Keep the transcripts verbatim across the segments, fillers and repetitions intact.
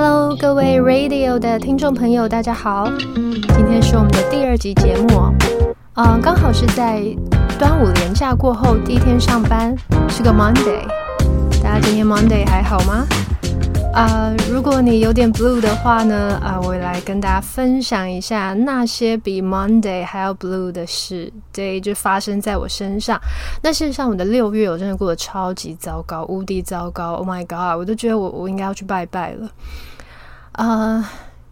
Hello， 各位 Radio 的听众朋友，大家好。今天是我们的第二集节目、哦，嗯，刚好是在端午连假过后第一天上班，是个 Monday。大家今天 Monday 还好吗？啊、呃，如果你有点 blue 的话呢，啊、呃，我来跟大家分享一下那些比 Monday 还要 blue 的事，对，就发生在我身上。那事实上，我的六月我真的过得超级糟糕，无敌糟糕 ，Oh my god！ 我都觉得我我应该要去拜拜了。呃，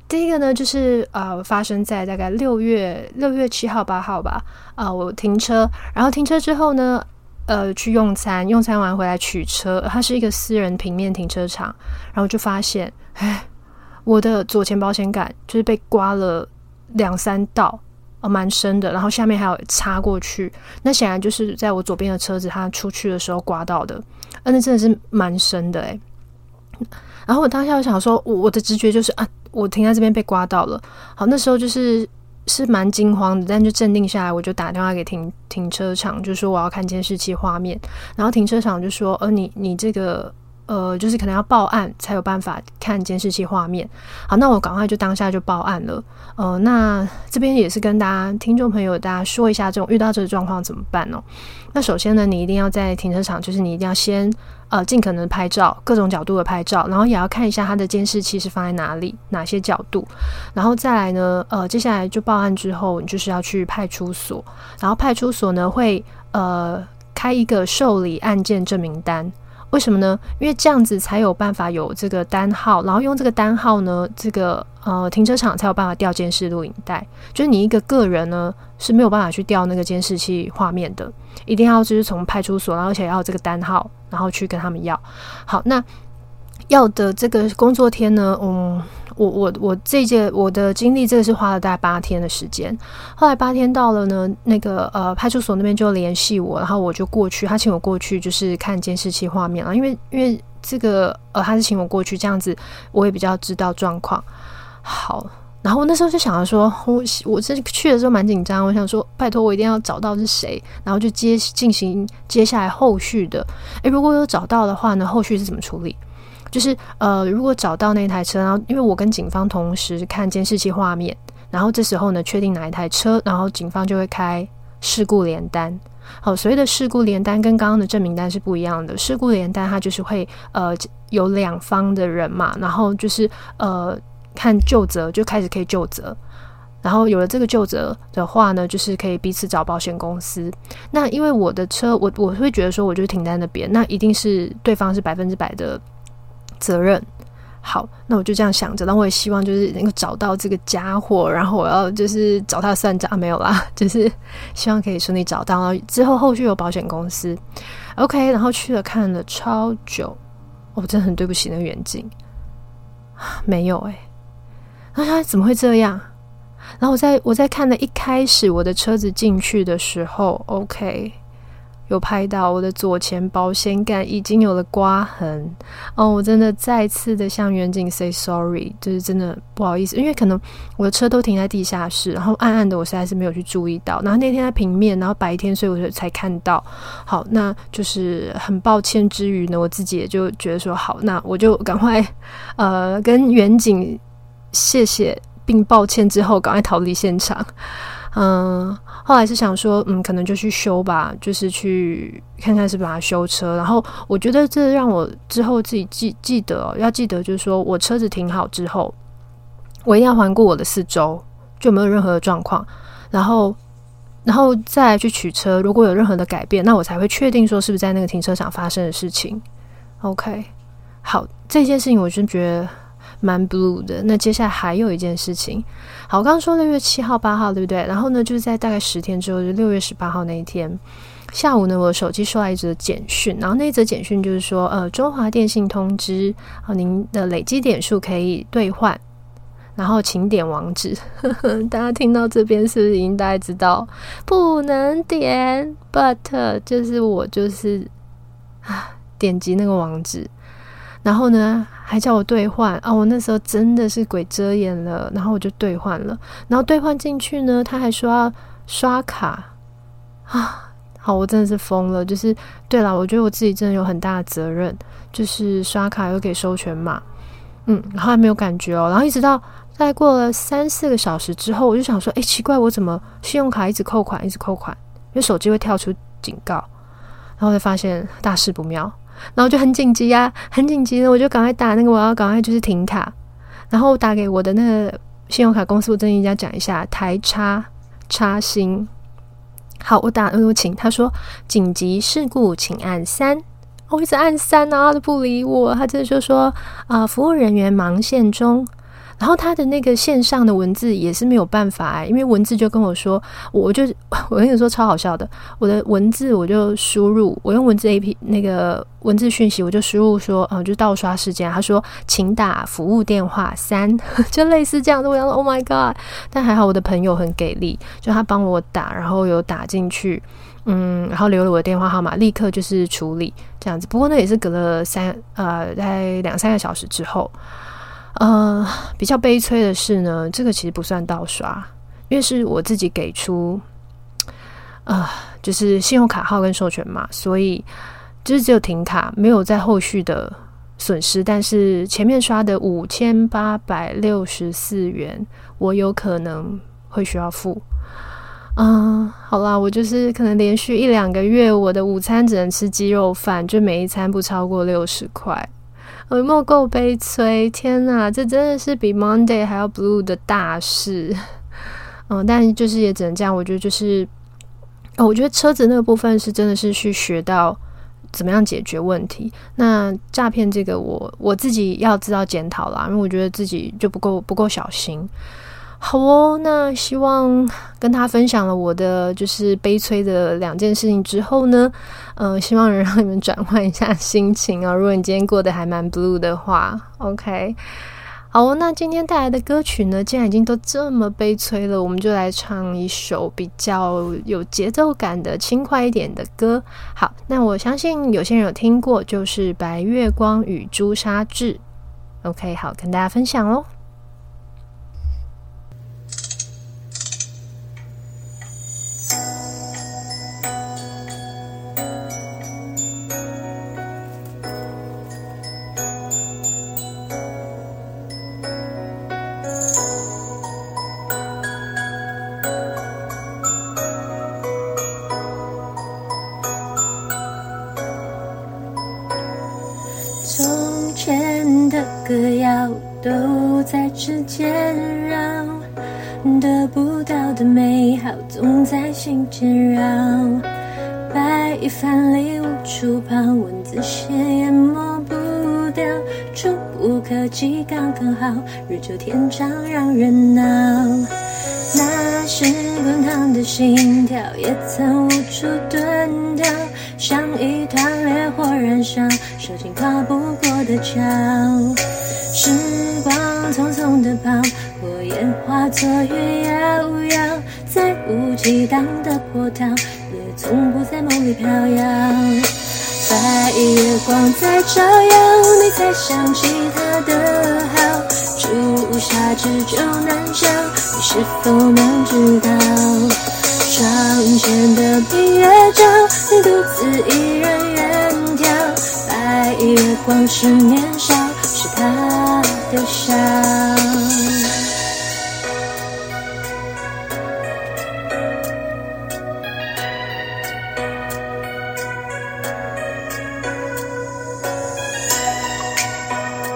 第一个呢，就是呃，发生在大概六月六月七号八号吧，啊、呃，我停车，然后停车之后呢。呃，去用餐，用餐完回来取车，它是一个私人平面停车场，然后就发现，哎，我的左前保险杆就是被刮了两三道，哦，蛮深的，然后下面还有插过去，那显然就是在我左边的车子它出去的时候刮到的，啊，那真的是蛮深的哎。然后我当下就想说，我的直觉就是啊，我停在这边被刮到了，好，那时候就是。是蛮惊慌的，但就镇定下来，我就打电话给停停车场，就说我要看监视器画面。然后停车场就说：“呃，你你这个呃，就是可能要报案才有办法看监视器画面。”好，那我赶快就当下就报案了。呃，那这边也是跟大家听众朋友大家说一下，这种遇到这个状况怎么办哦？那首先呢，你一定要在停车场，就是你一定要先呃尽可能拍照，各种角度的拍照，然后也要看一下它的监视器是放在哪里，哪些角度，然后再来呢，呃，接下来就报案之后，你就是要去派出所，然后派出所呢会呃开一个受理案件证明单。为什么呢？因为这样子才有办法有这个单号，然后用这个单号呢，这个呃停车场才有办法调监视录影带。就是你一个个人呢是没有办法去调那个监视器画面的，一定要就是从派出所，然后而且要这个单号，然后去跟他们要。好，那要的这个工作天呢，嗯，我我我这一届我的经历，这个是花了大概八天的时间。后来八天到了呢，那个呃派出所那边就联系我，然后我就过去，他请我过去就是看监视器画面了，因为因为这个呃他是请我过去，这样子我也比较知道状况。好，然后我那时候就想着说，我我这去的时候蛮紧张，我想说拜托我一定要找到是谁，然后就接进行接下来后续的。诶，如果有找到的话呢，后续是怎么处理？就是呃，如果找到那台车，然后因为我跟警方同时看监视器画面，然后这时候呢，确定哪一台车，然后警方就会开事故联单。好，所谓的事故联单跟刚刚的证明单是不一样的。事故联单它就是会呃有两方的人嘛，然后就是呃看究责，就开始可以究责。然后有了这个究责的话呢，就是可以彼此找保险公司。那因为我的车，我我会觉得说，我就停在那边，那一定是对方是百分之百的责任。好，那我就这样想着，但我也希望就是能够找到这个家伙，然后我要就是找他算账，没有啦，就是希望可以顺利找到，然后之后后续有保险公司 OK。 然后去了看了超久，我、哦、真的很对不起那个远景，没有欸，然后他怎么会这样？然后我在我在看了一开始我的车子进去的时候 OK，有拍到我的左前保险杆已经有了刮痕哦，我真的再次的向远景 say sorry， 就是真的不好意思，因为可能我的车都停在地下室，然后暗暗的我实在是没有去注意到，然后那天在平面，然后白天，所以我才看到。好，那就是很抱歉之余呢，我自己也就觉得说好，那我就赶快呃跟远景谢谢并抱歉之后，赶快逃离现场。嗯，后来是想说，嗯，可能就去修吧，就是去看看是把它修车。然后我觉得这让我之后自己记记得、哦，要记得就是说我车子停好之后，我一定要环顾我的四周，就没有任何的状况，然后然后再来去取车。如果有任何的改变，那我才会确定说是不是在那个停车场发生的事情。OK， 好，这件事情我就觉得蛮 blue 的。那接下来还有一件事情，好，我刚刚说六月七号八号对不对？然后呢，就是在大概十天之后，就六月十八号那一天下午呢，我手机收到一则简讯，然后那一则简讯就是说，呃，中华电信通知，哦，您的累积点数可以兑换，然后请点网址。大家听到这边是不是已经大概知道不能点 ？But 就是我就是啊，点击那个网址。然后呢，还叫我兑换啊！我那时候真的是鬼遮眼了，然后我就兑换了，然后兑换进去呢，他还说要刷卡啊！好，我真的是疯了。就是对啦，我觉得我自己真的有很大的责任，就是刷卡又给收全码。嗯，然后还没有感觉哦，然后一直到大概过了三四个小时之后，我就想说，哎，奇怪，我怎么信用卡一直扣款，一直扣款，因为手机会跳出警告，然后才发现大事不妙，然后就很紧急啊，很紧急呢，我就赶快打那个，我要赶快就是停卡，然后打给我的那个信用卡公司，我跟人家讲一下台差差星。好，我打我请他说紧急事故，请按三。我一直按三啊，他都不理我，他真的就说啊、呃，服务人员忙线中。然后他的那个线上的文字也是没有办法、欸，因为文字就跟我说，我就我跟你说超好笑的，我的文字我就输入，我用文字 A P P 那个文字讯息，我就输入说，嗯、呃，就盗刷事件，他说请打服务电话三，就类似这样的。我想 ，Oh my god！ 但还好我的朋友很给力，就他帮我打，然后有打进去。嗯，然后留了我的电话号码，立刻就是处理这样子。不过那也是隔了三呃，在两三个小时之后。呃，比较悲催的是呢，这个其实不算盗刷，因为是我自己给出，呃，就是信用卡号跟授权码，所以就是只有停卡，没有在后续的损失。但是前面刷的五千八百六十四元，我有可能会需要付。嗯，好啦，我就是可能连续一两个月，我的午餐只能吃鸡肉饭，就每一餐不超过六十块，我有没有够悲催？天哪，这真的是比 Monday 还要 blue 的大事。嗯，但就是也只能这样。我觉得就是，哦，我觉得车子那个部分是真的是去学到怎么样解决问题。那诈骗这个我，我我自己要知道检讨啦，因为我觉得自己就不够不够小心。好哦，那希望跟他分享了我的就是悲催的两件事情之后呢，呃，希望能让你们转换一下心情哦。如果你今天过得还蛮 blue 的话 ，OK。好哦，那今天带来的歌曲呢，既然已经都这么悲催了，我们就来唱一首比较有节奏感的、轻快一点的歌。好，那我相信有些人有听过，就是《白月光与朱砂痣》。OK， 好，跟大家分享喽。从前的歌谣都在指尖绕，得不到的美好总在心间绕，白帆里无处抛，文字写也抹不掉，触不可及刚刚好，日久天长让人恼。那时滚烫的心跳也曾无处遁掉，像一团烈火燃烧，烧尽跨不过的桥。时光匆匆地跑，火焰化作月遥遥，再无激荡的波涛，也从不在梦里飘摇。白月光在照耀，你才想起他的好，朱砂痣久难消，你是否能知道？窗前的明月照，你独自一人远眺，白月光是年少，是他的笑。滚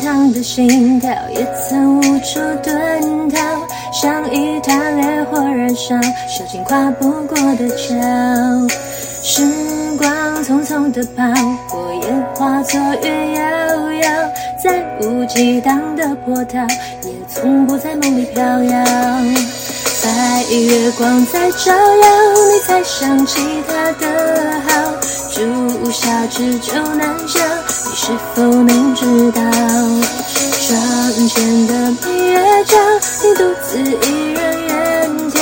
烫的心跳也曾无处遁逃，像一团烈火燃烧，烧尽跨不过的桥。时光匆匆地跑，火焰化作月遥遥，再无激荡的波涛，也从不在梦里飘摇。白月光在照耀，你才想起他的好，朱砂痣久难消，你是否能知道？窗前的明月照，你独自一人远眺，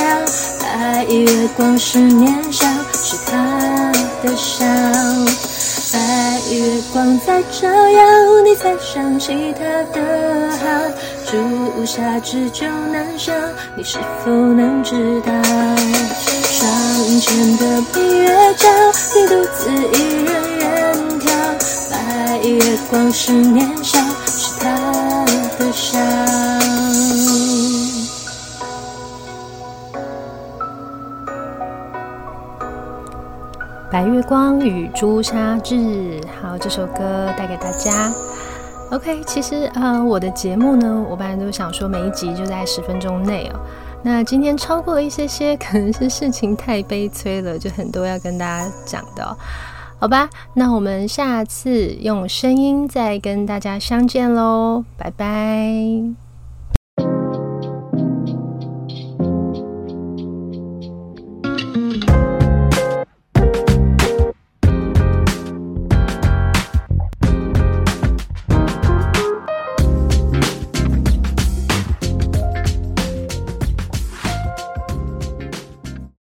白月光是年少，是他的笑。白月光在照耀，你才想起他的好，朱住无暇之久难消，你是否能知道？窗前的明月照，你独自一人人挑，白月光是年少，是他的笑。白月光与朱砂痣，好，这首歌带给大家。OK， 其实呃，我的节目呢，我本来都想说每一集就在十分钟内哦。那今天超过了一些些，可能是事情太悲催了，就很多要跟大家讲的哦。好吧，那我们下次用声音再跟大家相见喽，拜拜。